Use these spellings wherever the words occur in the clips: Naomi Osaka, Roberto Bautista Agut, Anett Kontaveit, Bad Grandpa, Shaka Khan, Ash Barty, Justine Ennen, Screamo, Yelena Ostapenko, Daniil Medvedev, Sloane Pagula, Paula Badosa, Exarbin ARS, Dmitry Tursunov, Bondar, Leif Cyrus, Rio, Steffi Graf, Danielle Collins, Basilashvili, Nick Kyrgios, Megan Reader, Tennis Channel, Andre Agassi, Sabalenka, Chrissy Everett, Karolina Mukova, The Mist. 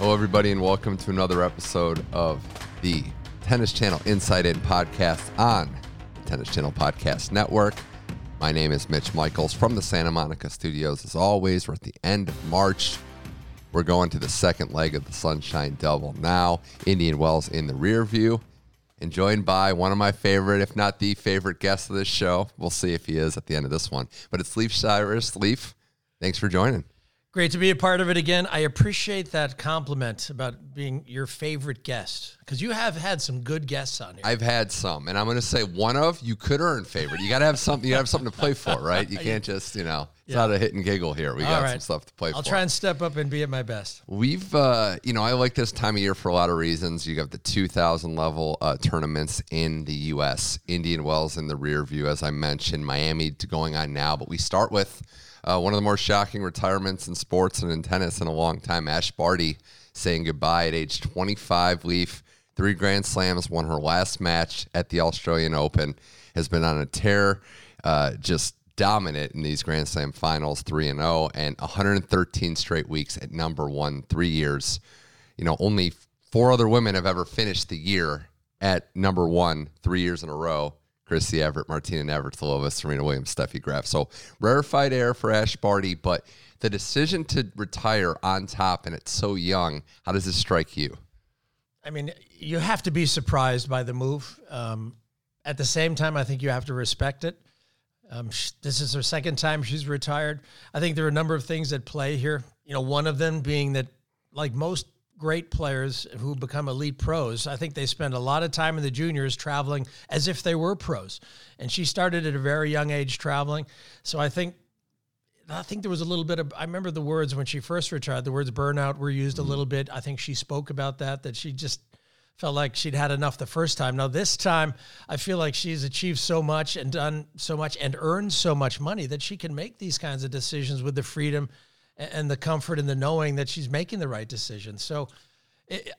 Hello, everybody, and welcome to another episode of the Tennis Channel Inside In podcast on the Tennis Channel Podcast Network. My name is Mitch Michaels from the Santa Monica Studios. As always, we're at the end of March. We're going to the second leg of the Sunshine Double now. Indian Wells in the rear view, and joined by one of my favorite, if not the favorite guest of this show. We'll see if he is at the end of this one. But it's Leif Cyrus. Leif, thanks for joining. Great to be a part of it again. I appreciate that compliment about being your favorite guest, because you have had some good guests on here. I've had some, and I'm going to say one of you could earn favorite. You got to have something. You got to have something to play for, right? You can't just, you know, it's not a hit and giggle here. We got some stuff to play for. I'll try and step up and be at my best. We've, you know, I like this time of year for a lot of reasons. You got the 2000 level tournaments in the U.S., Indian Wells in the rear view, as I mentioned, Miami going on now, but we start with one of the more shocking retirements in sports and in tennis in a long time. Ash Barty saying goodbye at age 25. Leif, 3 Grand Slams, won her last match at the Australian Open, has been on a tear, just dominant in these Grand Slam finals, 3-0, and 113 straight weeks at number one, 3 years. You know, only 4 other women have ever finished the year at number one, 3 years in a row. Chrissy Everett, Martina Navratilova, Serena Williams, Steffi Graf. So rarefied air for Ash Barty, but the decision to retire on top, and it's so young, how does this strike you? I mean, you have to be surprised by the move. At the same time, I think you have to respect it. This is her second time she's retired. I think there are a number of things at play here. You know, one of them being that, like most great players who become elite pros, I think they spend a lot of time in the juniors traveling as if they were pros. And she started at a very young age traveling. So I think there was a little bit of, I remember the words when she first retired, the words burnout were used a little bit. I think she spoke about that she just felt like she'd had enough the first time. Now this time, I feel like she's achieved so much and done so much and earned so much money that she can make these kinds of decisions with the freedom and the comfort and the knowing that she's making the right decision. So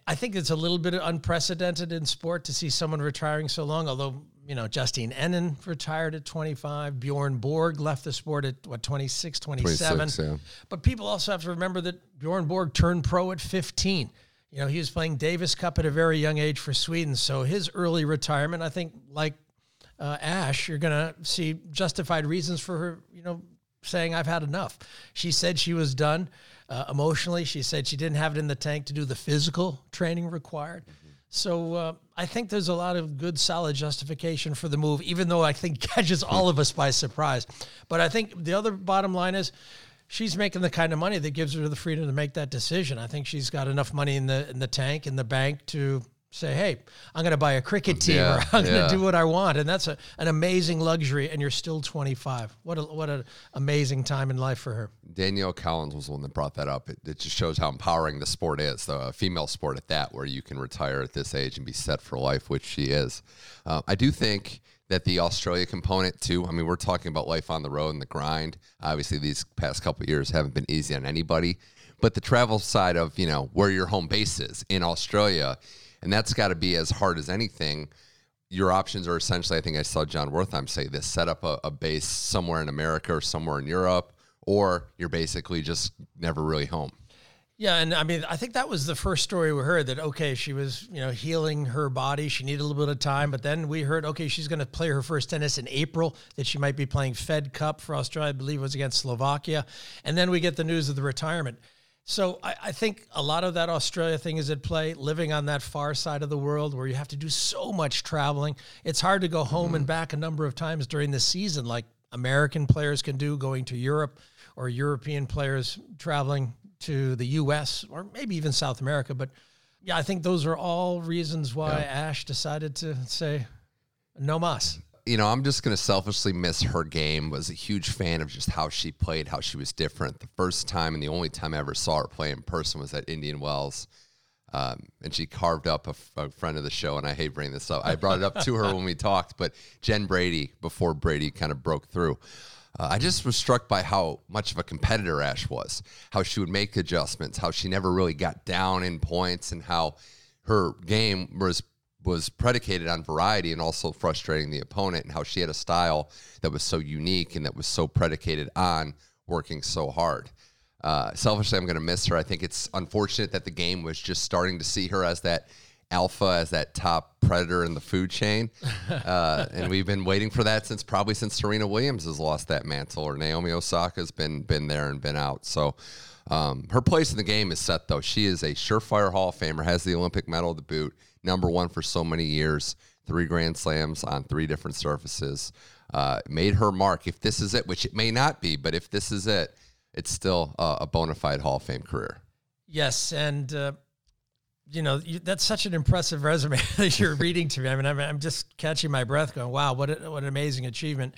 I think it's a little bit unprecedented in sport to see someone retiring so long, although, you know, Justine Ennen retired at 25. Bjorn Borg left the sport at, 26, 27. 26, yeah. But people also have to remember that Bjorn Borg turned pro at 15. You know, he was playing Davis Cup at a very young age for Sweden. So his early retirement, I think, like Ash, you're going to see justified reasons for her, you know, saying I've had enough. She said she was done emotionally. She said she didn't have it in the tank to do the physical training required. So I think there's a lot of good, solid justification for the move, even though I think catches all of us by surprise. But I think the other bottom line is she's making the kind of money that gives her the freedom to make that decision. I think she's got enough money in the tank, in the bank, to say, hey, I'm going to buy a cricket team or I'm going to do what I want. And that's an amazing luxury. And you're still 25. What an amazing time in life for her. Danielle Collins was the one that brought that up. It just shows how empowering the sport is, though, a female sport at that, where you can retire at this age and be set for life, which she is. I do think that the Australia component too, I mean, we're talking about life on the road and the grind. Obviously these past couple of years haven't been easy on anybody, but the travel side of, you know, where your home base is in Australia, and that's got to be as hard as anything. Your options are essentially, I think I saw John Wertheim say this, set up a base somewhere in America or somewhere in Europe, or you're basically just never really home. Yeah, and I mean, I think that was the first story we heard that, okay, she was, you know, healing her body. She needed a little bit of time, but then we heard, okay, she's going to play her first tennis in April, that she might be playing Fed Cup for Australia, I believe it was against Slovakia. And then we get the news of the retirement. So I think a lot of that Australia thing is at play, living on that far side of the world where you have to do so much traveling. It's hard to go home and back a number of times during the season, like American players can do, going to Europe, or European players traveling to the U.S. or maybe even South America. But, yeah, I think those are all reasons why Ash decided to say no mas. you know, I'm just going to selfishly miss her game. Was a huge fan of just how she played, how she was different. The first time and the only time I ever saw her play in person was at Indian Wells. And she carved up a friend of the show, and I hate bringing this up. I brought it up to her when we talked, but Jen Brady, before Brady kind of broke through. I just was struck by how much of a competitor Ash was, how she would make adjustments, how she never really got down in points, and how her game was predicated on variety and also frustrating the opponent, and how she had a style that was so unique and that was so predicated on working so hard. Selfishly, I'm going to miss her. I think it's unfortunate that the game was just starting to see her as that alpha, as that top predator in the food chain. And we've been waiting for that since Serena Williams has lost that mantle, or Naomi Osaka has been there and been out. So her place in the game is set, though. She is a surefire Hall of Famer, has the Olympic medal to boot, number one for so many years, 3 Grand Slams on 3 different surfaces. Made her mark. If this is it, which it may not be, but if this is it, it's still a bona fide Hall of Fame career. Yes, and, you know, that's such an impressive resume that you're reading to me. I mean, I'm just catching my breath going, wow, what an amazing achievement.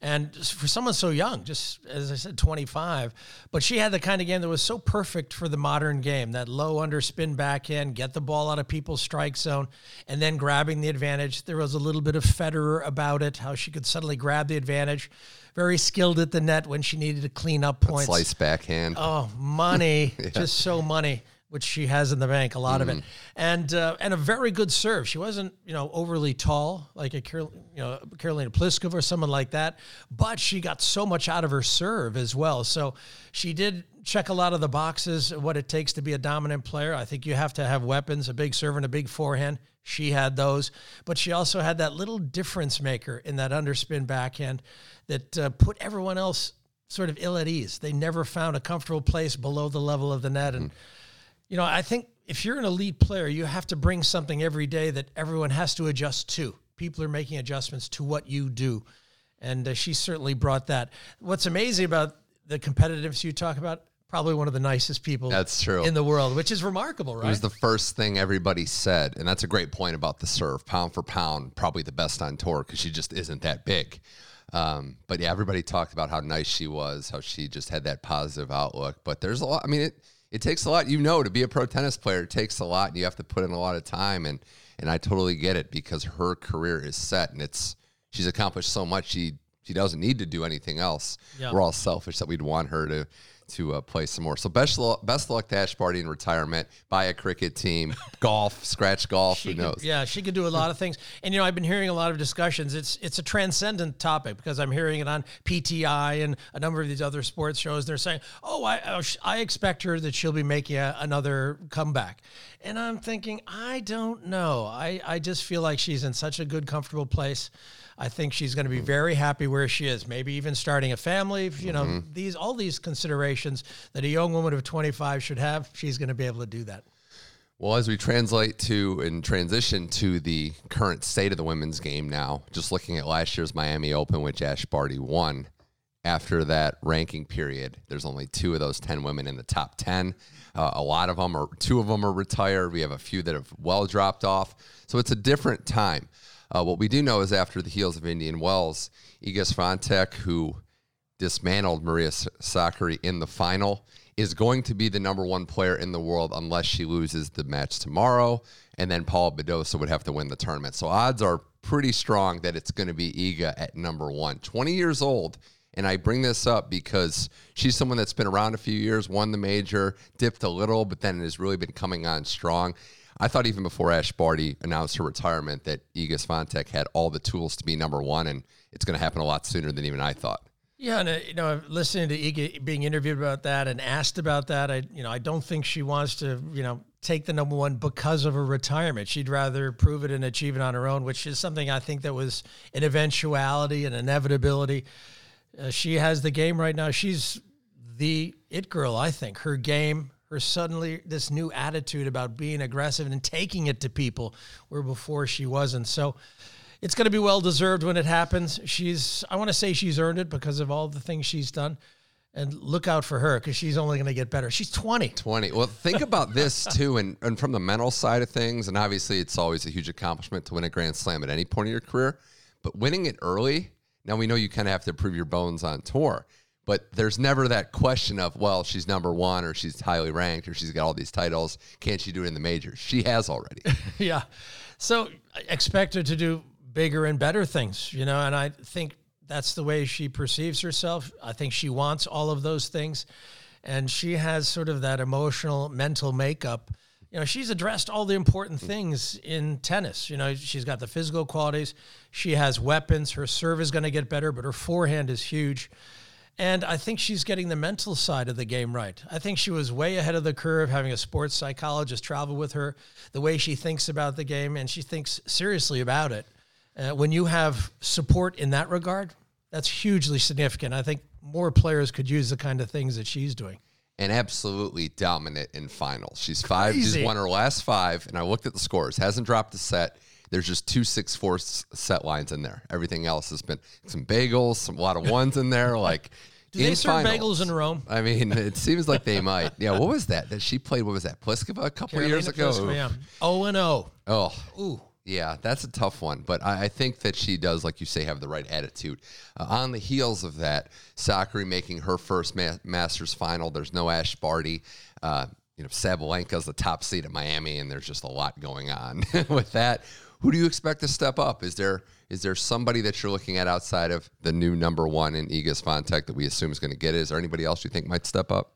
And for someone so young, just as I said, 25, but she had the kind of game that was so perfect for the modern game, that low under spin backhand, get the ball out of people's strike zone, and then grabbing the advantage. There was a little bit of Federer about it, how she could suddenly grab the advantage. Very skilled at the net when she needed to clean up points. That slice backhand. Oh, money. Yeah. Just so money, which she has in the bank, a lot of it. And a very good serve. She wasn't, you know, overly tall like Karolina Pliskova or someone like that, but she got so much out of her serve as well. So she did check a lot of the boxes, what it takes to be a dominant player. I think you have to have weapons, a big serve and a big forehand. She had those, but she also had that little difference maker in that underspin backhand that put everyone else sort of ill at ease. They never found a comfortable place below the level of the net. And you know, I think if you're an elite player, you have to bring something every day that everyone has to adjust to. People are making adjustments to what you do. And she certainly brought that. What's amazing about the competitiveness you talk about, probably one of the nicest people that's true. In the world, which is remarkable, right? It was the first thing everybody said. And that's a great point about the serve. Pound for pound, probably the best on tour because she just isn't that big. But yeah, everybody talked about how nice she was, how she just had that positive outlook. But there's a lot, I mean, It takes a lot, you know, to be a pro tennis player. It takes a lot, and you have to put in a lot of time, and I totally get it because her career is set, and she's accomplished so much. She doesn't need to do anything else. Yeah. We're all selfish that we'd want her to play some more. So best of luck to Ash Barty in retirement. Buy a cricket team, golf, scratch golf, who knows? Yeah, she could do a lot of things. And, you know, I've been hearing a lot of discussions. It's a transcendent topic because I'm hearing it on PTI and a number of these other sports shows. They're saying, oh, I expect her that she'll be making another comeback. And I'm thinking, I don't know. I just feel like she's in such a good, comfortable place. I think she's going to be very happy where she is, maybe even starting a family. You know, all these considerations that a young woman of 25 should have, she's going to be able to do that. Well, as we translate to and transition to the current state of the women's game now, just looking at last year's Miami Open, which Ash Barty won, after that ranking period, there's only 2 of those 10 women in the top 10. A lot of them are, 2 of them are retired. We have a few that have well dropped off. So it's a different time. What we do know is after the heels of Indian Wells, Iga Swiatek, who dismantled Maria Sakkari in the final, is going to be the number 1 player in the world unless she loses the match tomorrow, and then Paula Badosa would have to win the tournament. So odds are pretty strong that it's going to be Iga at number 1. 20 years old, and I bring this up because she's someone that's been around a few years, won the major, dipped a little, but then has really been coming on strong. I thought even before Ash Barty announced her retirement that Iga Swiatek had all the tools to be number 1, and it's going to happen a lot sooner than even I thought. Yeah, and you know, listening to Iga being interviewed about that and asked about that, I don't think she wants to, take the number 1 because of her retirement. She'd rather prove it and achieve it on her own, which is something I think that was an eventuality, an inevitability. She has the game right now. She's the it girl, I think. Her game, suddenly this new attitude about being aggressive and taking it to people where before she wasn't. So it's going to be well-deserved when it happens. I want to say she's earned it because of all the things she's done. And look out for her because she's only going to get better. She's 20. Well, think about this too. And from the mental side of things, and obviously it's always a huge accomplishment to win a Grand Slam at any point in your career. But winning it early, now we know you kind of have to prove your bones on tour, but there's never that question of, well, she's number one or she's highly ranked or she's got all these titles. Can't she do it in the majors? She has already. Yeah. So I expect her to do bigger and better things, you know, and I think that's the way she perceives herself. I think she wants all of those things. And she has sort of that emotional, mental makeup. You know, she's addressed all the important things in tennis. You know, she's got the physical qualities. She has weapons. Her serve is going to get better, but her forehand is huge. And I think she's getting the mental side of the game right. I think she was way ahead of the curve, having a sports psychologist travel with her, the way she thinks about the game, and she thinks seriously about it. When you have support in that regard, that's hugely significant. I think more players could use the kind of things that she's doing. And absolutely dominant in finals. She's five. Crazy. She's won her last five, and I looked at the scores. Hasn't dropped a set. There's just 2 6-4 set lines in there. Everything else has been some bagels, a lot of ones in there. Like, do they serve finals bagels in Rome? I mean, it seems like they might. Yeah, what was that? That she played, what was that, Pliskova a couple of years ago? Pliskova, yeah. 0-0. Oh. Ooh. Yeah, that's a tough one. But I think that she does, like you say, have the right attitude. On the heels of that, Sakkari making her first Masters final. There's no Ash Barty. Sabalenka's the top seed at Miami, and there's just a lot going on with that. Who do you expect to step up? Is there somebody that you're looking at outside of the new number one in Iga Swiatek that we assume is going to get it? Is there anybody else you think might step up?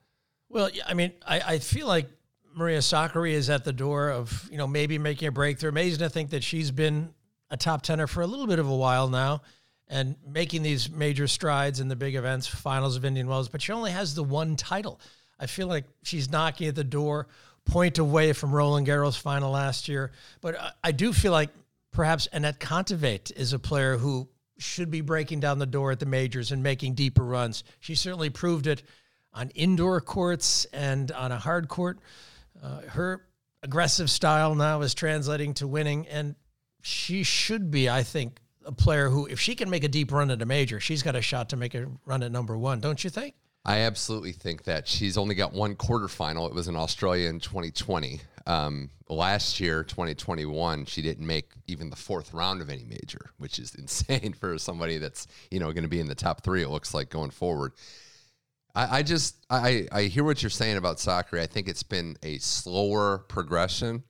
Well, I mean, I feel like Maria Sakkari is at the door of, maybe making a breakthrough. Amazing to think that she's been a top tenner for a little bit of a while now and making these major strides in the big events, finals of Indian Wells, but she only has the one title. I feel like she's knocking at the door, point away from Roland Garros final last year. But I do feel like perhaps Anett Kontaveit is a player who should be breaking down the door at the majors and making deeper runs. She certainly proved it on indoor courts and on a hard court. Her aggressive style now is translating to winning, and she should be, I think, a player who, if she can make a deep run at a major, she's got a shot to make a run at number one, don't you think? I absolutely think that. She's only got one quarterfinal. It was in Australia in 2020. Last year, 2021, she didn't make even the fourth round of any major, which is insane for somebody that's, going to be in the top three, it looks like, going forward. I hear what you're saying about Sakkari. I think it's been a slower progression,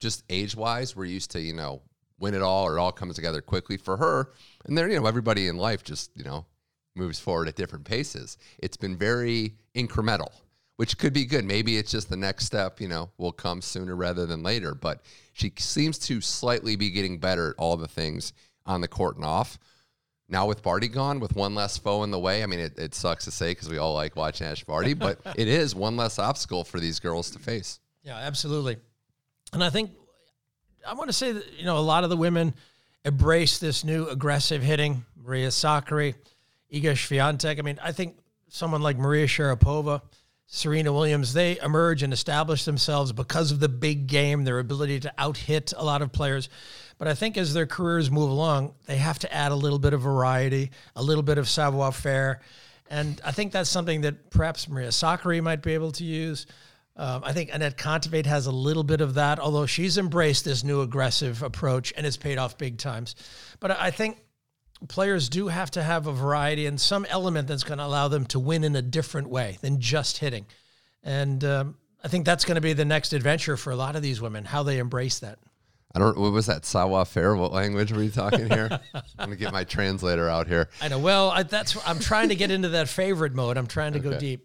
just age-wise. We're used to, win it all or it all comes together quickly for her. And then, everybody in life just, moves forward at different paces. It's been very incremental, which could be good. Maybe it's just the next step, will come sooner rather than later. But she seems to slightly be getting better at all the things on the court and off. Now with Barty gone, with one less foe in the way, I mean, it sucks to say because we all like watching Ash Barty, but it is one less obstacle for these girls to face. Yeah, absolutely. And I think I want to say that, a lot of the women embrace this new aggressive hitting. Maria Sakkari, Iga Swiatek. I mean, I think someone like Maria Sharapova, Serena Williams, they emerge and establish themselves because of the big game, their ability to out-hit a lot of players. But I think as their careers move along, they have to add a little bit of variety, a little bit of savoir-faire. And I think that's something that perhaps Maria Sakkari might be able to use. I think Anett Kontaveit has a little bit of that, although she's embraced this new aggressive approach and it's paid off big times. But I think players do have to have a variety and some element that's going to allow them to win in a different way than just hitting. And I think that's going to be the next adventure for a lot of these women, how they embrace that. What was that, savoir-faire? What language were you talking here? I'm going to get my translator out here. I know. Well, I'm trying to get into that favorite mode. I'm trying to go deep.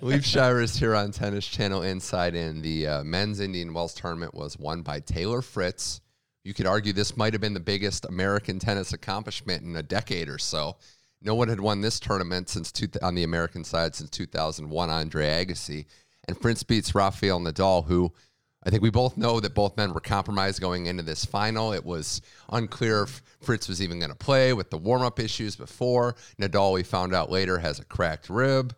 Leif Cyrus here on Tennis Channel Inside In. The men's Indian Wells tournament was won by Taylor Fritz. You could argue this might have been the biggest American tennis accomplishment in a decade or so. No one had won this tournament on the American side since 2001, Andre Agassi. And Fritz beats Rafael Nadal, who I think we both know that both men were compromised going into this final. It was unclear if Fritz was even going to play with the warm-up issues before. Nadal, we found out later, has a cracked rib.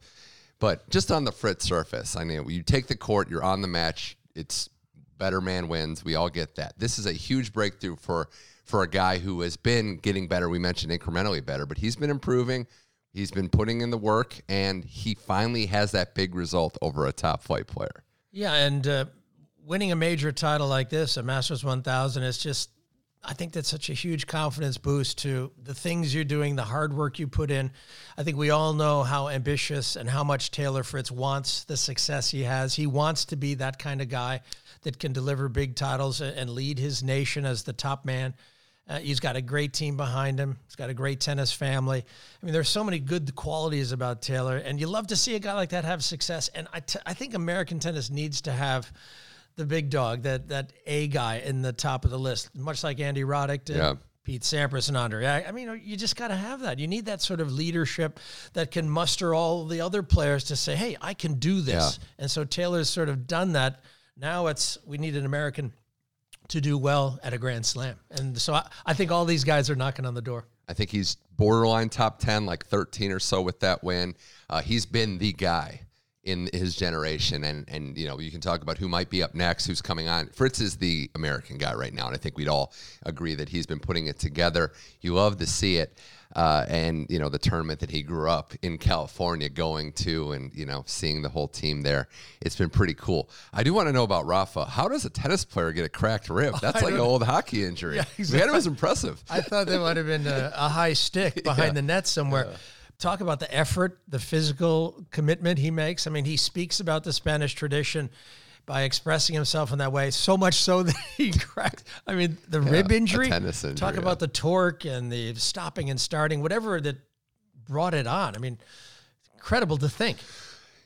But just on the Fritz surface, I mean, you take the court, you're on the match, it's better man wins. We all get that. This is a huge breakthrough for a guy who has been getting better. We mentioned incrementally better, but he's been improving. He's been putting in the work, and he finally has that big result over a top-flight player. Yeah, and winning a major title like this, a Masters 1000, is just, I think that's such a huge confidence boost to the things you're doing, the hard work you put in. I think we all know how ambitious and how much Taylor Fritz wants the success he has. He wants to be that kind of guy that can deliver big titles and lead his nation as the top man. He's got a great team behind him. He's got a great tennis family. I mean, there's so many good qualities about Taylor, and you love to see a guy like that have success. And I think American tennis needs to have the big dog, that A guy in the top of the list, much like Andy Roddick did, yeah, Pete Sampras and Andre. I mean, you just got to have that. You need that sort of leadership that can muster all the other players to say, hey, I can do this. Yeah. And so Taylor's sort of done that. Now we need an American to do well at a Grand Slam. And so I think all these guys are knocking on the door. I think he's borderline top 10, like 13 or so with that win. He's been the guy in his generation. And you know, you can talk about who might be up next, who's coming on. Fritz is the American guy right now, and I think we'd all agree that he's been putting it together. You love to see it. And, you know, the tournament that he grew up in California going to and, you know, seeing the whole team there. It's been pretty cool. I do want to know about Rafa. How does a tennis player get a cracked rib? That's like an old hockey injury. Yeah, exactly. Man, it was impressive. I thought there might have been a high stick behind the net somewhere. Yeah. Talk about the effort, the physical commitment he makes. I mean, he speaks about the Spanish tradition by expressing himself in that way, so much so that he cracked. I mean, the rib injury, talk about the torque and the stopping and starting, whatever that brought it on. I mean, incredible to think.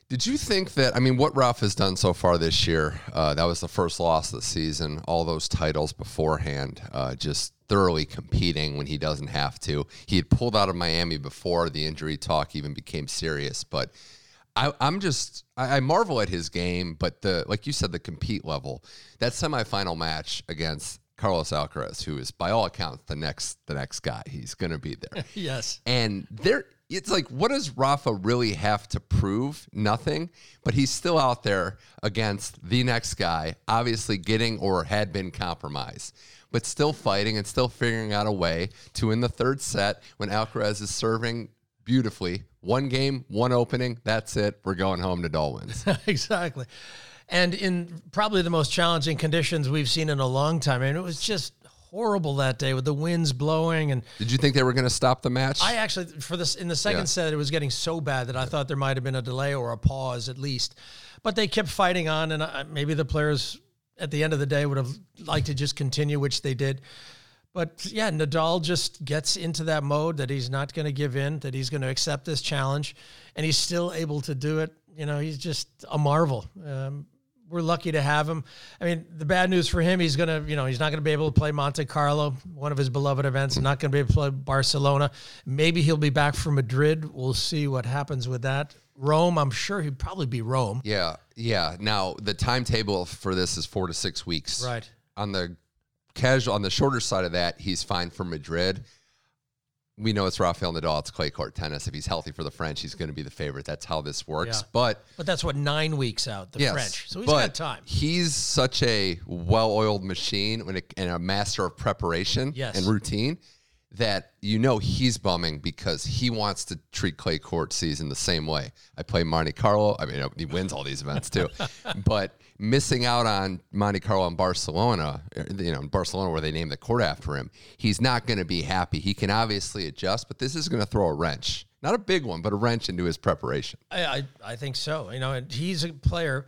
Did you think that, I mean, what Rafa has done so far this year, that was the first loss of the season, all those titles beforehand, just thoroughly competing when he doesn't have to. He had pulled out of Miami before the injury talk even became serious, but I marvel at his game, but like you said, the compete level. That semifinal match against Carlos Alcaraz, who is by all accounts the next guy, he's going to be there. Yes, and there it's like, what does Rafa really have to prove? Nothing, but he's still out there against the next guy, obviously getting or had been compromised, but still fighting and still figuring out a way to win the third set when Alcaraz is serving beautifully. One game, one opening, that's it. We're going home to Nadal wins. Exactly. And in probably the most challenging conditions we've seen in a long time. I mean, it was just horrible that day with the winds blowing. And did you think they were going to stop the match? I actually, in the second set, it was getting so bad that I thought there might have been a delay or a pause at least. But they kept fighting on, and maybe the players at the end of the day would have liked to just continue, which they did. But, yeah, Nadal just gets into that mode that he's not going to give in, that he's going to accept this challenge, and he's still able to do it. You know, he's just a marvel. We're lucky to have him. I mean, the bad news for him, he's not going to be able to play Monte Carlo, one of his beloved events, not going to be able to play Barcelona. Maybe he'll be back for Madrid. We'll see what happens with that. Rome, I'm sure he'd probably be Rome. Yeah. Now, the timetable for this is 4 to 6 weeks. Right. On the shorter side of that, he's fine for Madrid. We know it's Rafael Nadal. It's clay court tennis. If he's healthy for the French, he's going to be the favorite. That's how this works. Yeah. But that's 9 weeks out, the French. So he's got time. He's such a well-oiled machine and a master of preparation and routine that you know he's bumming because he wants to treat clay court season the same way. I play Monte Carlo. I mean, he wins all these events too. But missing out on Monte Carlo and Barcelona, where they named the court after him, he's not going to be happy. He can obviously adjust, but this is going to throw a wrench. Not a big one, but a wrench into his preparation. I think so. You know, and he's a player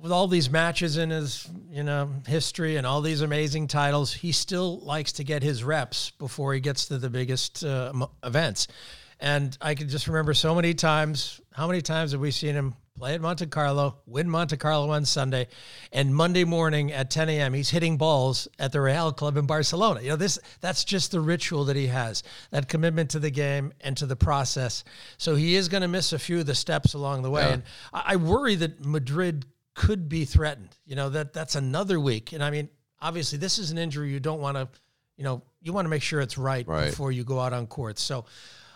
with all these matches in his, history and all these amazing titles, he still likes to get his reps before he gets to the biggest events. And I can just remember how many times have we seen him play at Monte Carlo, win Monte Carlo on Sunday, and Monday morning at 10 a.m. he's hitting balls at the Real Club in Barcelona. You know, that's just the ritual that he has, that commitment to the game and to the process. So he is going to miss a few of the steps along the way. Yeah. And I worry that Madrid could be threatened. You know, that's another week. And I mean, obviously this is an injury you don't want to, you know, you want to make sure it's right before you go out on court. So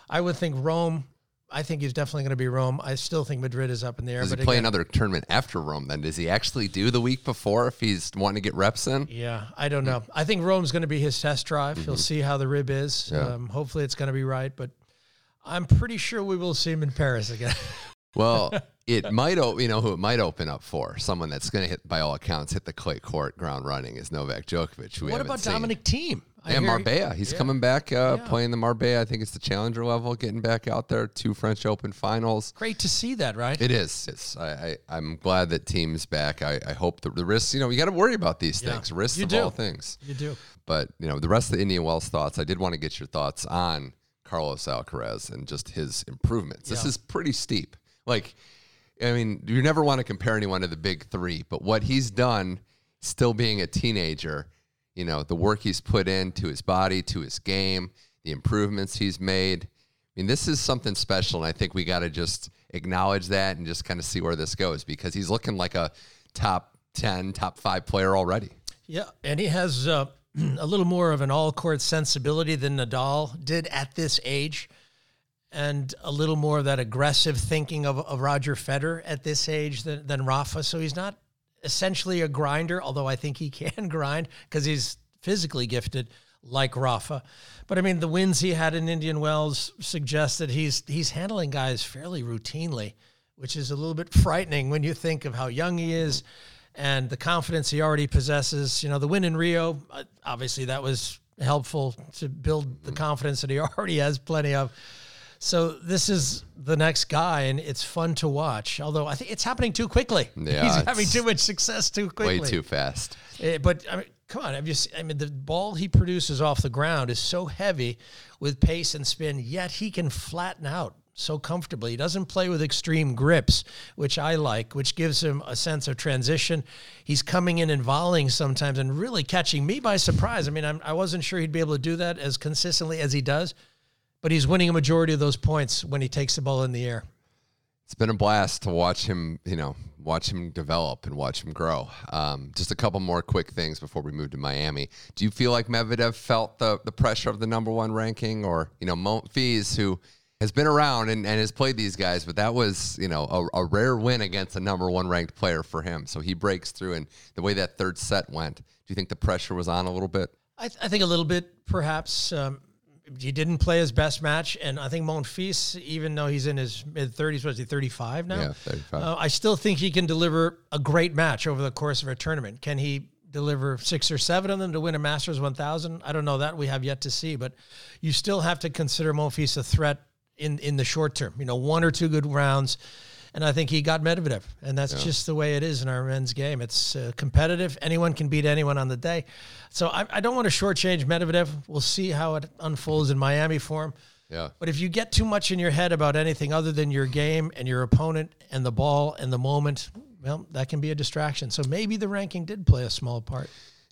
I would think Rome, I think he's definitely going to be Rome. I still think Madrid is up in the air. Does he play another tournament after Rome then? Does he actually do the week before if he's wanting to get reps in? Yeah, I don't know. I think Rome's going to be his test drive. Mm-hmm. He'll see how the rib is. Yeah. Hopefully it's going to be right, but I'm pretty sure we will see him in Paris again. Well, it might, you know, who it might open up for, someone that's going to hit, by all accounts, hit the clay court ground running is Novak Djokovic. What about Dominic Thiem? And Marbella. He's coming back, playing the Marbella. I think it's the challenger level, getting back out there. 2 French Open finals. Great to see that, right? It is. I'm glad that team's back. I hope the risks, you know, you got to worry about these things. Risks of all things. You do. But, you know, the rest of the Indian Wells thoughts, I did want to get your thoughts on Carlos Alcaraz and just his improvements. This is pretty steep. Like, I mean, you never want to compare anyone to the big three, but what he's done, still being a teenager, you know, the work he's put into his body, to his game, the improvements he's made. I mean, this is something special, and I think we got to just acknowledge that and just kind of see where this goes, because he's looking like a top 10, top 5 player already. Yeah, and he has a little more of an all-court sensibility than Nadal did at this age, and a little more of that aggressive thinking of Roger Federer at this age than Rafa. So he's not essentially a grinder, although I think he can grind because he's physically gifted like Rafa. But, I mean, the wins he had in Indian Wells suggest that he's handling guys fairly routinely, which is a little bit frightening when you think of how young he is and the confidence he already possesses. You know, the win in Rio, obviously that was helpful to build the confidence that he already has plenty of. So this is the next guy, and it's fun to watch. Although I think it's happening too quickly. Yeah, he's having too much success too quickly. Way too fast. But I mean, come on! The ball he produces off the ground is so heavy with pace and spin, yet he can flatten out so comfortably. He doesn't play with extreme grips, which I like, which gives him a sense of transition. He's coming in and volleying sometimes, and really catching me by surprise. I mean, I wasn't sure he'd be able to do that as consistently as he does. But he's winning a majority of those points when he takes the ball in the air. It's been a blast to watch him, you know, watch him develop and watch him grow. Just a couple more quick things before we move to Miami. Do you feel like Medvedev felt the pressure of the #1 ranking, or, you know, Monfils, who has been around and has played these guys, but that was, you know, a rare win against a #1 ranked player for him. So he breaks through, and the way that third set went, do you think the pressure was on a little bit? I think a little bit, perhaps. He didn't play his best match, and I think Monfils, even though he's in his mid-30s, was he 35 now? Yeah, 35. I still think he can deliver a great match over the course of a tournament. Can he deliver 6 or 7 of them to win a Masters 1000? I don't know, that we have yet to see, but you still have to consider Monfils a threat in the short term. You know, 1 or 2 good rounds, and I think he got Medvedev, and that's just the way it is in our men's game. It's competitive. Anyone can beat anyone on the day. So I don't want to shortchange Medvedev. We'll see how it unfolds in Miami for him. Yeah. But if you get too much in your head about anything other than your game and your opponent and the ball and the moment, well, that can be a distraction. So maybe the ranking did play a small part.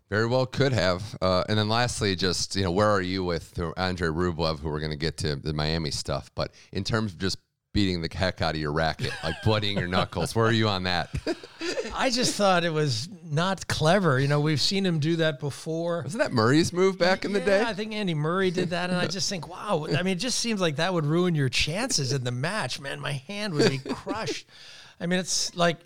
Very well could have. And then lastly, just, you know, where are you with Andrei Rublev, who we're going to get to the Miami stuff, but in terms of just beating the heck out of your racket, like bloodying your knuckles. Where are you on that? I just thought it was not clever. You know, we've seen him do that before. Wasn't that Murray's move back in the day? I think Andy Murray did that, and I just think, wow. I mean, it just seems like that would ruin your chances in the match. Man, my hand would be crushed. I mean, it's like,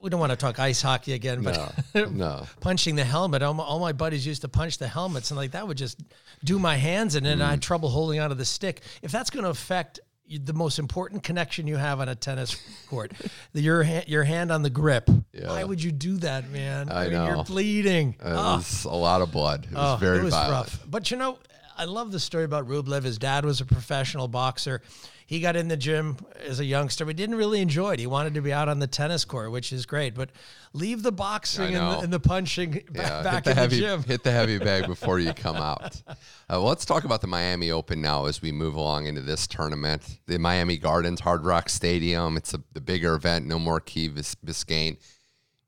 we don't want to talk ice hockey again, but no. Punching the helmet. All my buddies used to punch the helmets, and like that would just do my hands in, and I had trouble holding onto the stick. If that's going to affect the most important connection you have on a tennis court, your hand on the grip. Yeah. Why would you do that, man? I know. You're bleeding. It was a lot of blood. It was very violent. Rough. But, you know, I love the story about Rublev. His dad was a professional boxer. He got in the gym as a youngster, but didn't really enjoy it. He wanted to be out on the tennis court, which is great. But leave the boxing and the punching back in the gym. Hit the heavy bag before you come out. Well, let's talk about the Miami Open now as we move along into this tournament. The Miami Gardens, Hard Rock Stadium. It's the bigger event, no more Key Biscayne.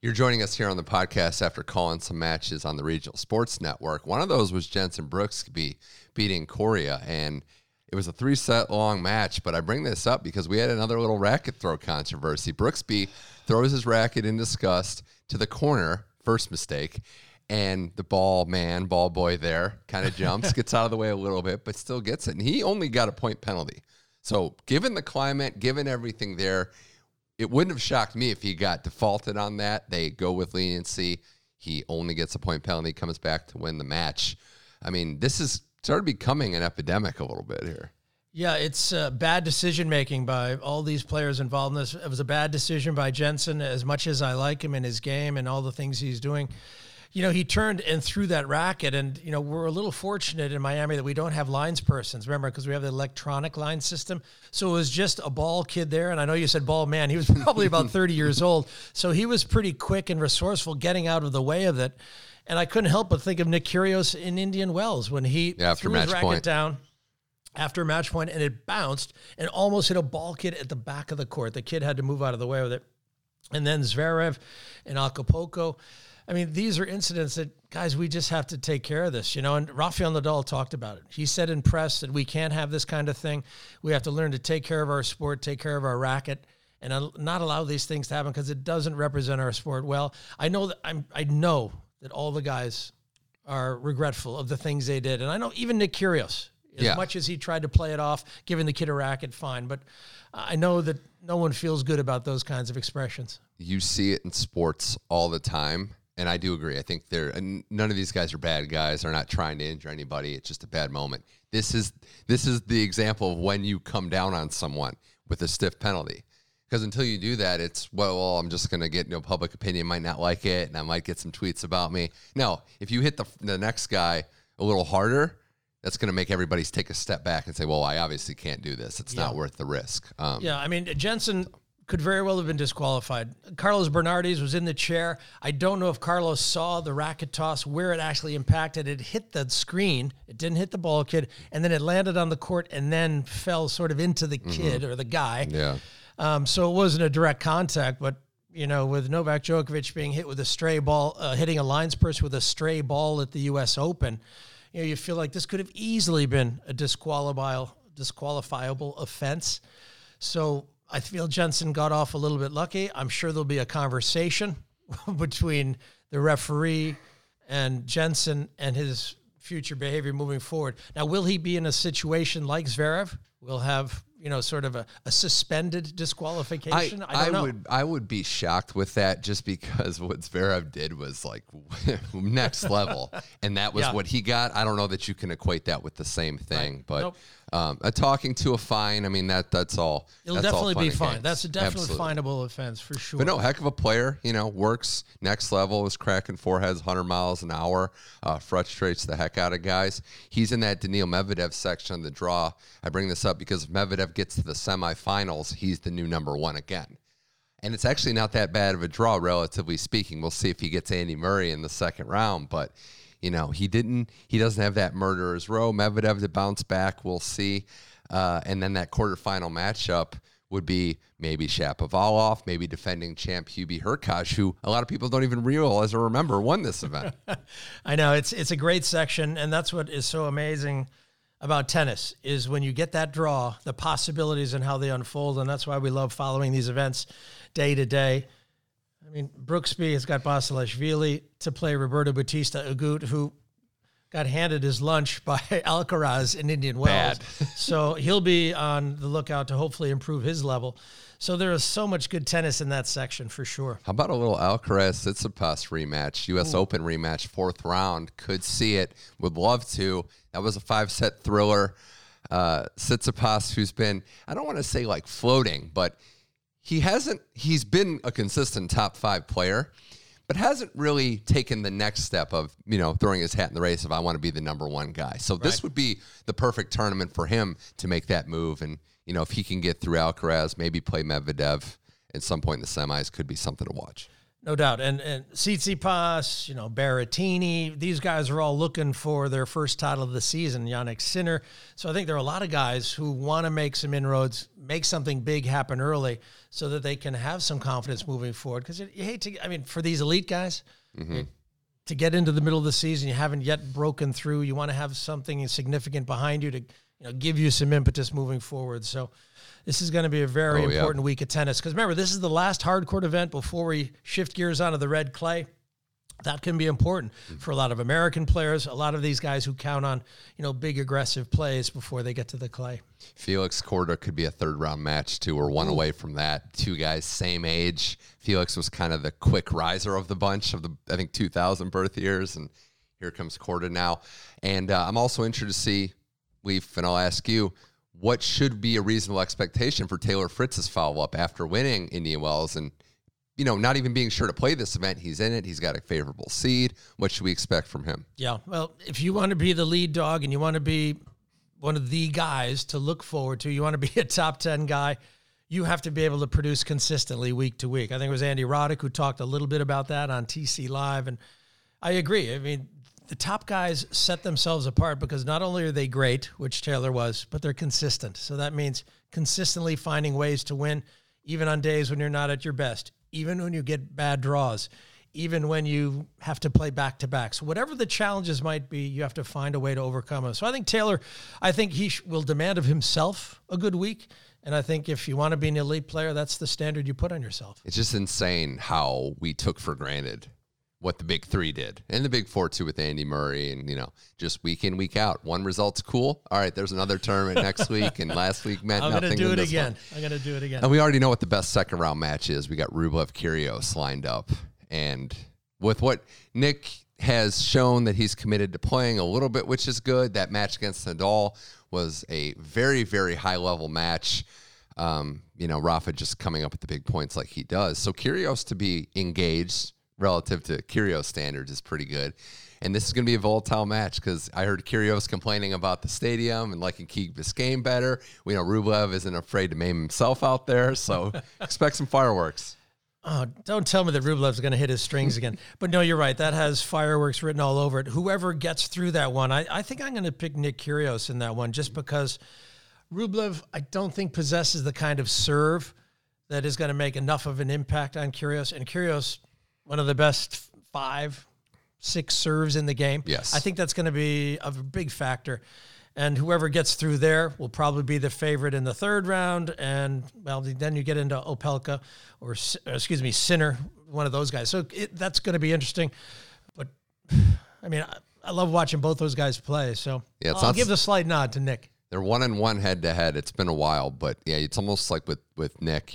You're joining us here on the podcast after calling some matches on the Regional Sports Network. One of those was Jensen Brooksby beating Coria, and It was a 3-set long match, but I bring this up because we had another little racket throw controversy. Brooksby throws his racket in disgust to the corner, first mistake, and the ball boy there kind of jumps, gets out of the way a little bit, but still gets it. And he only got a point penalty. So given the climate, given everything there, it wouldn't have shocked me if he got defaulted on that. They go with leniency. He only gets a point penalty, comes back to win the match. I mean, this is started becoming an epidemic a little bit here. Yeah, it's bad decision-making by all these players involved in this. It was a bad decision by Jensen, as much as I like him in his game and all the things he's doing. You know, he turned and threw that racket, and, you know, we're a little fortunate in Miami that we don't have lines persons, remember, because we have the electronic line system. So it was just a ball kid there, and I know you said ball man. He was probably about 30 years old, so he was pretty quick and resourceful getting out of the way of it. And I couldn't help but think of Nick Kyrgios in Indian Wells when he threw his racket down after match point, and it bounced and almost hit a ball kid at the back of the court. The kid had to move out of the way with it. And then Zverev in Acapulco. I mean, these are incidents that, guys, we just have to take care of this, you know. And Rafael Nadal talked about it. He said in press that we can't have this kind of thing. We have to learn to take care of our sport, take care of our racket, and not allow these things to happen because it doesn't represent our sport well. I know that I know that all the guys are regretful of the things they did. And I know even Nick Kyrgios, as much as he tried to play it off, giving the kid a racket, fine. But I know that no one feels good about those kinds of expressions. You see it in sports all the time. And I do agree. I think none of these guys are bad guys. They're not trying to injure anybody. It's just a bad moment. This is the example of when you come down on someone with a stiff penalty. Because until you do that, it's, well, I'm just going to get public opinion, might not like it, and I might get some tweets about me. No, if you hit the next guy a little harder, that's going to make everybody take a step back and say, well, I obviously can't do this. It's not worth the risk. I mean, Jensen could very well have been disqualified. Carlos Bernardes was in the chair. I don't know if Carlos saw the racket toss, where it actually impacted. It hit the screen. It didn't hit the ball kid, and then it landed on the court and then fell sort of into the kid or the guy. Yeah. So it wasn't a direct contact, but, you know, with Novak Djokovic being hit with a stray ball, hitting a line's person with a stray ball at the U.S. Open, you know, you feel like this could have easily been a disqualifiable offense. So I feel Jensen got off a little bit lucky. I'm sure there'll be a conversation between the referee and Jensen and his future behavior moving forward. Now, will he be in a situation like Zverev? We'll have, you know, sort of a suspended disqualification. I don't know. I would be shocked with that just because what Zverev did was like next level. And that was what he got. I don't know that you can equate that with the same thing, talking to a fine. I mean, that's all. It'll definitely be fine. That's a definitely finable offense for sure. But no, heck of a player, you know, works next level, is cracking foreheads 100 miles an hour, frustrates the heck out of guys. He's in that Daniil Medvedev section of the draw. I bring this up because if Medvedev gets to the semifinals, he's the new number one again. And it's actually not that bad of a draw, relatively speaking. We'll see if he gets Andy Murray in the second round, but you know, he doesn't have that murderer's row. Medvedev to bounce back, we'll see. And then that quarterfinal matchup would be maybe Shapovalov, maybe defending champ Hubie Hurkacz, who a lot of people don't even realize or remember won this event. I know, it's a great section, and that's what is so amazing about tennis is when you get that draw, the possibilities and how they unfold, and that's why we love following these events day to day. I mean, Brooksby has got Basilashvili to play Roberto Bautista Agut, who got handed his lunch by Alcaraz in Indian Wells. So he'll be on the lookout to hopefully improve his level. So there is so much good tennis in that section for sure. How about a little Alcaraz-Tsitsipas rematch, U.S. Open rematch, fourth round? Could see it. Would love to. That was a 5-set thriller. Tsitsipas, who's been, I don't want to say like floating, but he's been a consistent top 5 player, but hasn't really taken the next step of, you know, throwing his hat in the race of I want to be the number one guy. So this would be the perfect tournament for him to make that move. And, you know, if he can get through Alcaraz, maybe play Medvedev at some point in the semis, could be something to watch. No doubt. And Tsitsipas, you know, Berrettini, these guys are all looking for their first title of the season, Jannik Sinner. So I think there are a lot of guys who want to make some inroads, make something big happen early so that they can have some confidence moving forward. Because you hate to, I mean, for these elite guys, to get into the middle of the season, you haven't yet broken through. You want to have something significant behind you to you know, give you some impetus moving forward. So this is going to be a very important week of tennis. Because remember, this is the last hard court event before we shift gears onto the red clay. That can be important for a lot of American players, a lot of these guys who count on, you know, big aggressive plays before they get to the clay. Felix Korda could be a third-round match, too, or one away from that. Two guys, same age. Felix was kind of the quick riser of the bunch of the, I think, 2000 birth years, and here comes Korda now. And I'm also interested to see, Leif, and I'll ask you, what should be a reasonable expectation for Taylor Fritz's follow-up after winning Indian Wells and, you know, not even being sure to play this event. He's in it. He's got a favorable seed. What should we expect from him? Yeah, well, if you want to be the lead dog and you want to be one of the guys to look forward to, you want to be a top 10 guy, you have to be able to produce consistently week to week. I think it was Andy Roddick who talked a little bit about that on TC Live, and I agree. I mean, the top guys set themselves apart because not only are they great, which Taylor was, but they're consistent. So that means consistently finding ways to win, even on days when you're not at your best, even when you get bad draws, even when you have to play back-to-backs. Whatever the challenges might be, you have to find a way to overcome them. So I think Taylor, I think he will demand of himself a good week. And I think if you want to be an elite player, that's the standard you put on yourself. It's just insane how we took for granted what the big three did and the big four, too, with Andy Murray. And, you know, just week in, week out, one result's cool. All right, there's another tournament next week, and last week meant nothing. I'm going to do it again. And we already know what the best second round match is. We got Rublev Kyrgios lined up. And with what Nick has shown that he's committed to playing a little bit, which is good, that match against Nadal was a very, very high level match. You know, Rafa just coming up with the big points like he does. So Kyrgios to be engaged relative to Kyrgios standards is pretty good. And this is going to be a volatile match because I heard Kyrgios complaining about the stadium and liking Kyrgios' game better. We know Rublev isn't afraid to maim himself out there, so expect some fireworks. Oh, don't tell me that Rublev's going to hit his strings again. But no, you're right. That has fireworks written all over it. Whoever gets through that one, I think I'm going to pick Nick Kyrgios in that one just because Rublev, I don't think, possesses the kind of serve that is going to make enough of an impact on Kyrgios. And Kyrgios, one of the best 5-6 serves in the game. Yes. I think that's going to be a big factor. And whoever gets through there will probably be the favorite in the third round. And, well, then you get into Opelka or Sinner, one of those guys. So that's going to be interesting. But, I mean, I love watching both those guys play. So yeah, I'll give the slight nod to Nick. They're 1-1 head-to-head. It's been a while. But, yeah, it's almost like with Nick,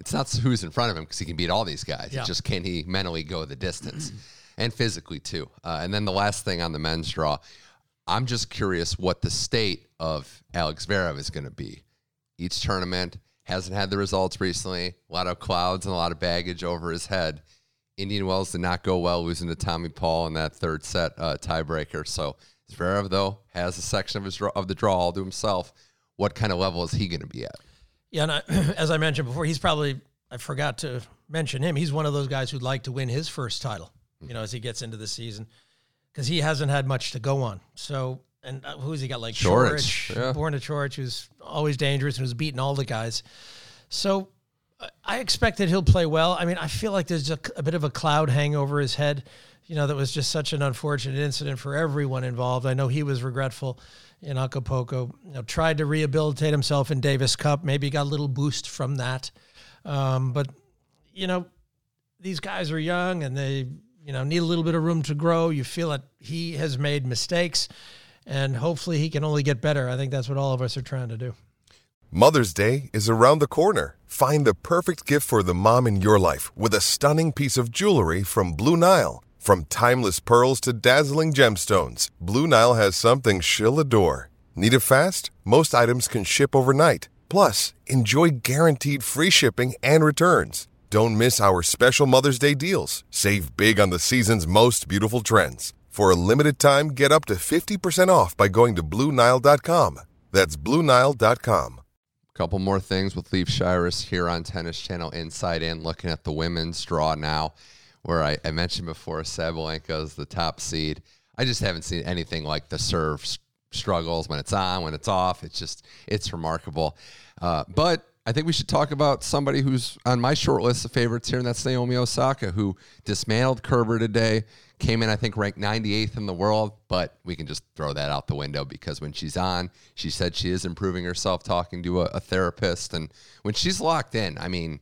it's not who's in front of him because he can beat all these guys. Yeah. It's just can he mentally go the distance and physically too. And then the last thing on the men's draw, I'm just curious what the state of Alex Zverev is going to be. Each tournament hasn't had the results recently. A lot of clouds and a lot of baggage over his head. Indian Wells did not go well, losing to Tommy Paul in that third set tiebreaker. So Zverev, though, has a section of his of the draw all to himself. What kind of level is he going to be at? Yeah, and as I mentioned before, I forgot to mention him. He's one of those guys who'd like to win his first title, you know, as he gets into the season because he hasn't had much to go on. So, and who's he got? Like Chorich, yeah. Born to Chorich, who's always dangerous and who's beaten all the guys. So I expect that he'll play well. I mean, I feel like there's a bit of a cloud hang over his head. You know, that was just such an unfortunate incident for everyone involved. I know he was regretful in Acapulco, you know, tried to rehabilitate himself in Davis Cup, maybe got a little boost from that. But, you know, these guys are young and they, you know, need a little bit of room to grow. You feel that he has made mistakes and hopefully he can only get better. I think that's what all of us are trying to do. Mother's Day is around the corner. Find the perfect gift for the mom in your life with a stunning piece of jewelry from Blue Nile. From timeless pearls to dazzling gemstones, Blue Nile has something she'll adore. Need it fast? Most items can ship overnight. Plus, enjoy guaranteed free shipping and returns. Don't miss our special Mother's Day deals. Save big on the season's most beautiful trends. For a limited time, get up to 50% off by going to BlueNile.com. That's BlueNile.com. Couple more things with Leif Cyrus here on Tennis Channel Inside In, looking at the women's draw now, where I mentioned before, Sabalenka is the top seed. I just haven't seen anything like the serve struggles when it's on, when it's off. It's remarkable. But I think we should talk about somebody who's on my short list of favorites here, and that's Naomi Osaka, who dismantled Kerber today, came in, I think, ranked 98th in the world, but we can just throw that out the window because when she's on, she said she is improving herself talking to a therapist. And when she's locked in, I mean,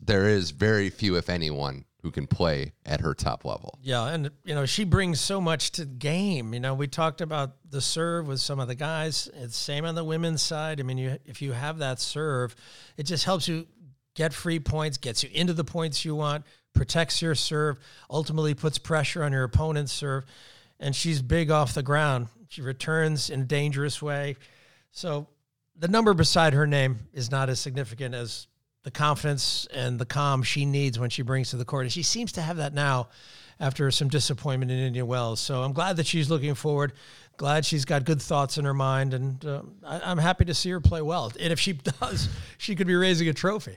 there is very few, if anyone, who can play at her top level. Yeah, and, you know, she brings so much to the game. You know, we talked about the serve with some of the guys. It's same on the women's side. I mean, if you have that serve, it just helps you get free points, gets you into the points you want, protects your serve, ultimately puts pressure on your opponent's serve, and she's big off the ground. She returns in a dangerous way. So the number beside her name is not as significant as the confidence and the calm she needs when she brings to the court. And she seems to have that now after some disappointment in Indian Wells. So I'm glad that she's looking forward, glad she's got good thoughts in her mind, and I'm happy to see her play well. And if she does, she could be raising a trophy.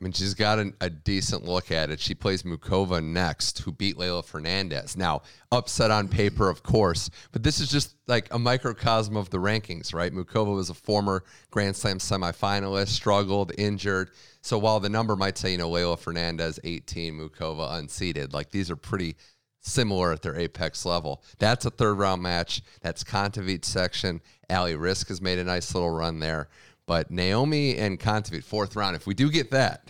I mean, she's got a decent look at it. She plays Mukova next, who beat Layla Fernandez. Now, upset on paper, of course, but this is just like a microcosm of the rankings, right? Mukova was a former Grand Slam semifinalist, struggled, injured. So while the number might say, you know, Layla Fernandez, 18, Mukova unseeded, like these are pretty similar at their apex level. That's a third-round match. That's Kontaveit section. Ali Risk has made a nice little run there. But Naomi and Kontaveit, fourth round, if we do get that,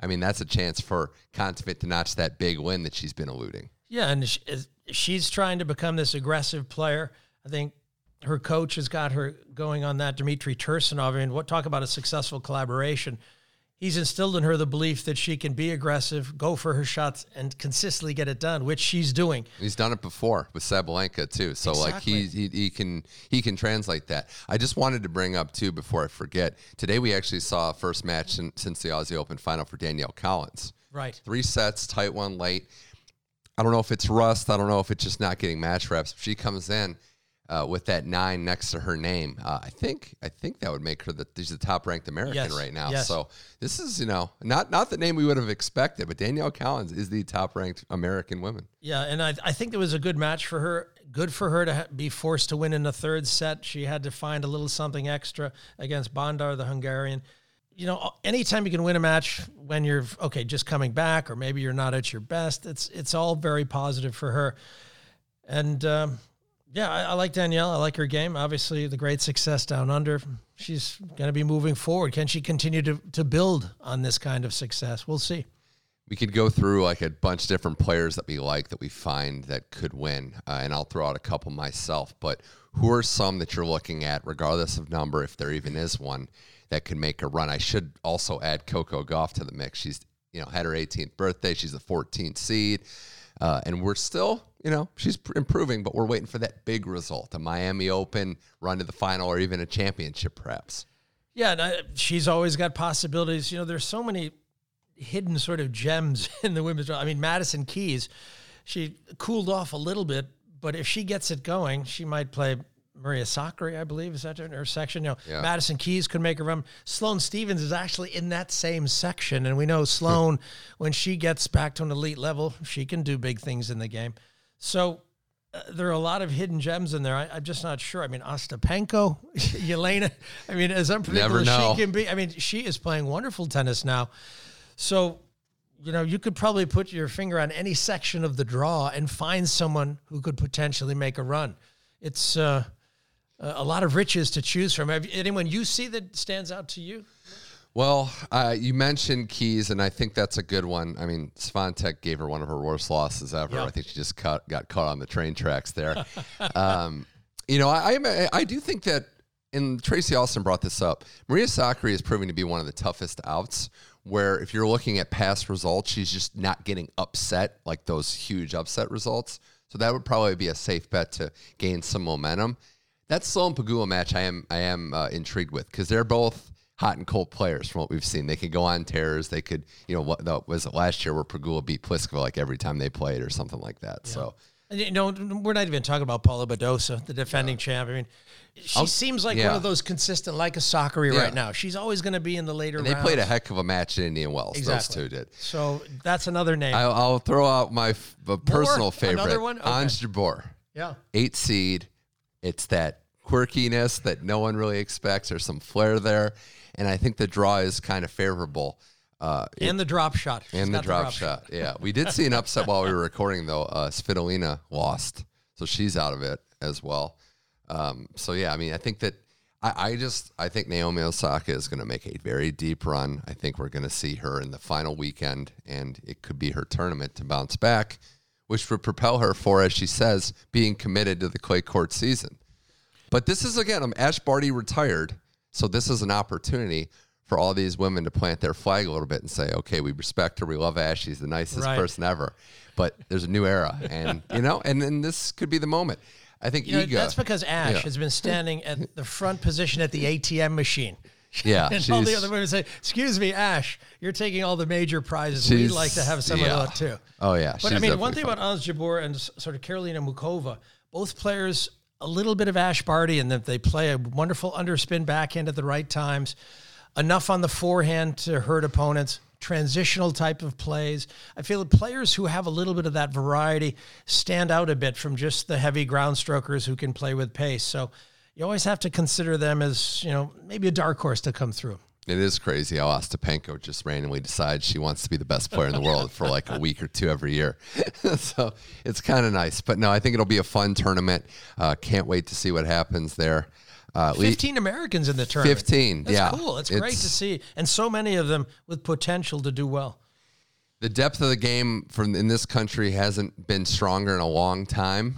I mean, that's a chance for Kontaveit to notch that big win that she's been eluding. Yeah, and she's trying to become this aggressive player. I think her coach has got her going on that, Dmitry Tursunov. I mean, talk about a successful collaboration. He's instilled in her the belief that she can be aggressive, go for her shots, and consistently get it done, which she's doing. He's done it before with Sabalenka, too. So, exactly. Like, he can translate that. I just wanted to bring up, too, before I forget, today we actually saw a first match since the Aussie Open final for Danielle Collins. Right. 3 sets, tight one late. I don't know if it's rust. I don't know if it's just not getting match reps. If she comes in with that 9 next to her name, I think that would make her she's the top-ranked American right now. Yes. So this is, you know, not the name we would have expected, but Danielle Collins is the top-ranked American woman. Yeah, and I think there was a good match for her. Good for her to be forced to win in the 3rd set. She had to find a little something extra against Bondar, the Hungarian. You know, anytime you can win a match when you're, okay, just coming back or maybe you're not at your best, it's all very positive for her. And yeah, I like Danielle. I like her game. Obviously, the great success down under. She's going to be moving forward. Can she continue to build on this kind of success? We'll see. We could go through like a bunch of different players that we like, that we find that could win, and I'll throw out a couple myself. But who are some that you're looking at, regardless of number, if there even is one, that could make a run? I should also add Coco Gauff to the mix. She's, you know, had her 18th birthday. She's the 14th seed. And we're still, you know, she's improving, but we're waiting for that big result, a Miami Open run to the final or even a championship perhaps. Yeah, and she's always got possibilities. You know, there's so many hidden sort of gems in the women's. I mean, Madison Keys, she cooled off a little bit, but if she gets it going, she might play Maria Sakkari, I believe, is that in her section? You know, yeah. Madison Keys could make a run. Sloane Stephens is actually in that same section, and we know Sloane, when she gets back to an elite level, she can do big things in the game. So there are a lot of hidden gems in there. I'm just not sure. I mean, Ostapenko, Yelena, I mean, as unpredictable as she can be. I mean, she is playing wonderful tennis now. So, you know, you could probably put your finger on any section of the draw and find someone who could potentially make a run. It's a lot of riches to choose from. Anyone you see that stands out to you? Well, you mentioned Keys, and I think that's a good one. I mean, Swiatek gave her one of her worst losses ever. Yep. I think she just got caught on the train tracks there. You know, I do think that, and Tracy Austin brought this up, Maria Sakkari is proving to be one of the toughest outs, where if you're looking at past results, she's just not getting upset, like those huge upset results. So that would probably be a safe bet to gain some momentum. That Sloane Pagula match I am intrigued with, because they're both hot and cold players from what we've seen. They could go on tears. They could, you know, what was it last year where Pagula beat Pliskova like every time they played or something like that. Yeah. So, you know, we're not even talking about Paula Badosa, the defending champ. I mean, she seems like one of those consistent, like a Sakkari right now. She's always going to be in the later rounds. And they played a heck of a match in Indian Wells. Exactly. Those two did. So that's another name. I'll throw out my personal favorite. Another one? Okay. Ange de Boer. Yeah. 8 seed. It's that quirkiness that no one really expects, or some flair there. And I think the draw is kind of favorable. And the drop shot. And the drop shot. Yeah. We did see an upset while we were recording, though. Svitolina lost. So she's out of it as well. So, yeah, I mean, I think that I think Naomi Osaka is going to make a very deep run. I think we're going to see her in the final weekend, and it could be her tournament to bounce back, which would propel her for, as she says, being committed to the clay court season. But this is, again, Ash Barty retired, so this is an opportunity for all these women to plant their flag a little bit and say, okay, we respect her, we love Ash, she's the nicest person ever. But there's a new era, and and then this could be the moment. I think Iga, that's because Ash has been standing at the front position at the ATM machine. Yeah. And all the other women say, excuse me, Ash, you're taking all the major prizes. We'd like to have some of that too. Oh, yeah. But, I mean, one thing about Ons Jabeur and sort of Karolina Mukova, both players, a little bit of Ash Barty, and that they play a wonderful underspin backhand at the right times. Enough on the forehand to hurt opponents, transitional type of plays. I feel that players who have a little bit of that variety stand out a bit from just the heavy ground strokers who can play with pace. So you always have to consider them as, maybe a dark horse to come through. It is crazy how Ostapenko just randomly decides she wants to be the best player in the world for like a week or two every year. So it's kind of nice. But no, I think it'll be a fun tournament. Can't wait to see what happens there. 15 Americans in the tournament. 15, that's cool. It's great to see. And so many of them with potential to do well. The depth of the game in this country hasn't been stronger in a long time.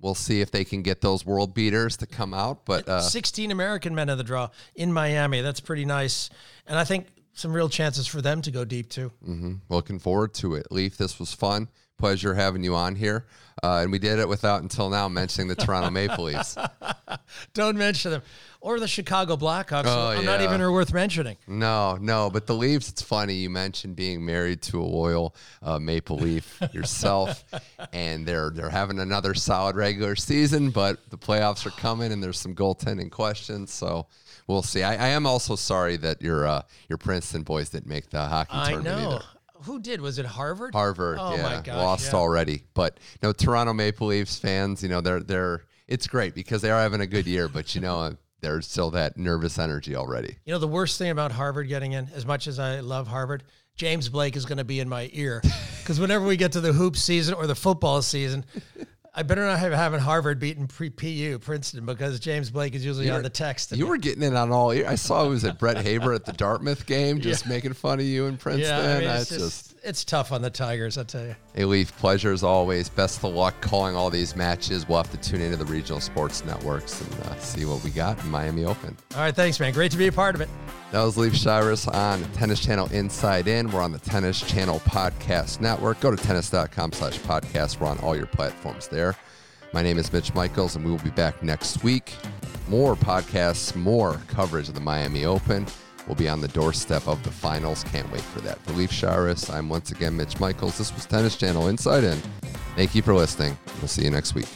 We'll see if they can get those world beaters to come out. But 16 American men in the draw in Miami. That's pretty nice. And I think some real chances for them to go deep, too. Mm-hmm. Looking forward to it. Leif, this was fun. Pleasure having you on here. And we did it without, until now, mentioning the Toronto Maple Leafs. Don't mention them. Or the Chicago Blackhawks. Not even worth mentioning. No. But the Leafs, it's funny. You mentioned being married to a loyal Maple Leaf yourself. And they're having another solid regular season, but the playoffs are coming, and there's some goaltending questions. So we'll see. I am also sorry that your Princeton boys didn't make the hockey tournament either. Who did? Was it Harvard? Harvard, my gosh, lost already. But no, Toronto Maple Leafs fans, they're it's great because they are having a good year, but there's still that nervous energy already. The worst thing about Harvard getting in, as much as I love Harvard, James Blake is going to be in my ear because whenever we get to the hoop season or the football season, I better not have Harvard beating Princeton, because James Blake is usually on the text. You were getting in on all year. I saw it was at Brett Haber at the Dartmouth game, just making fun of you and Princeton. Yeah, I mean, it's tough on the Tigers, I'll tell you. Hey, Leif, pleasure as always. Best of luck calling all these matches. We'll have to tune into the regional sports networks and see what we got in Miami Open. All right, thanks, man. Great to be a part of it. That was Leif Cyrus on Tennis Channel Inside In. We're on the Tennis Channel Podcast Network. Go to tennis.com/podcast. We're on all your platforms there. My name is Mitch Michaels, and we will be back next week. More podcasts, more coverage of the Miami Open. We'll be on the doorstep of the finals. Can't wait for that. For Leif Cyrus, I'm once again Mitch Michaels. This was Tennis Channel Inside In. Thank you for listening. We'll see you next week.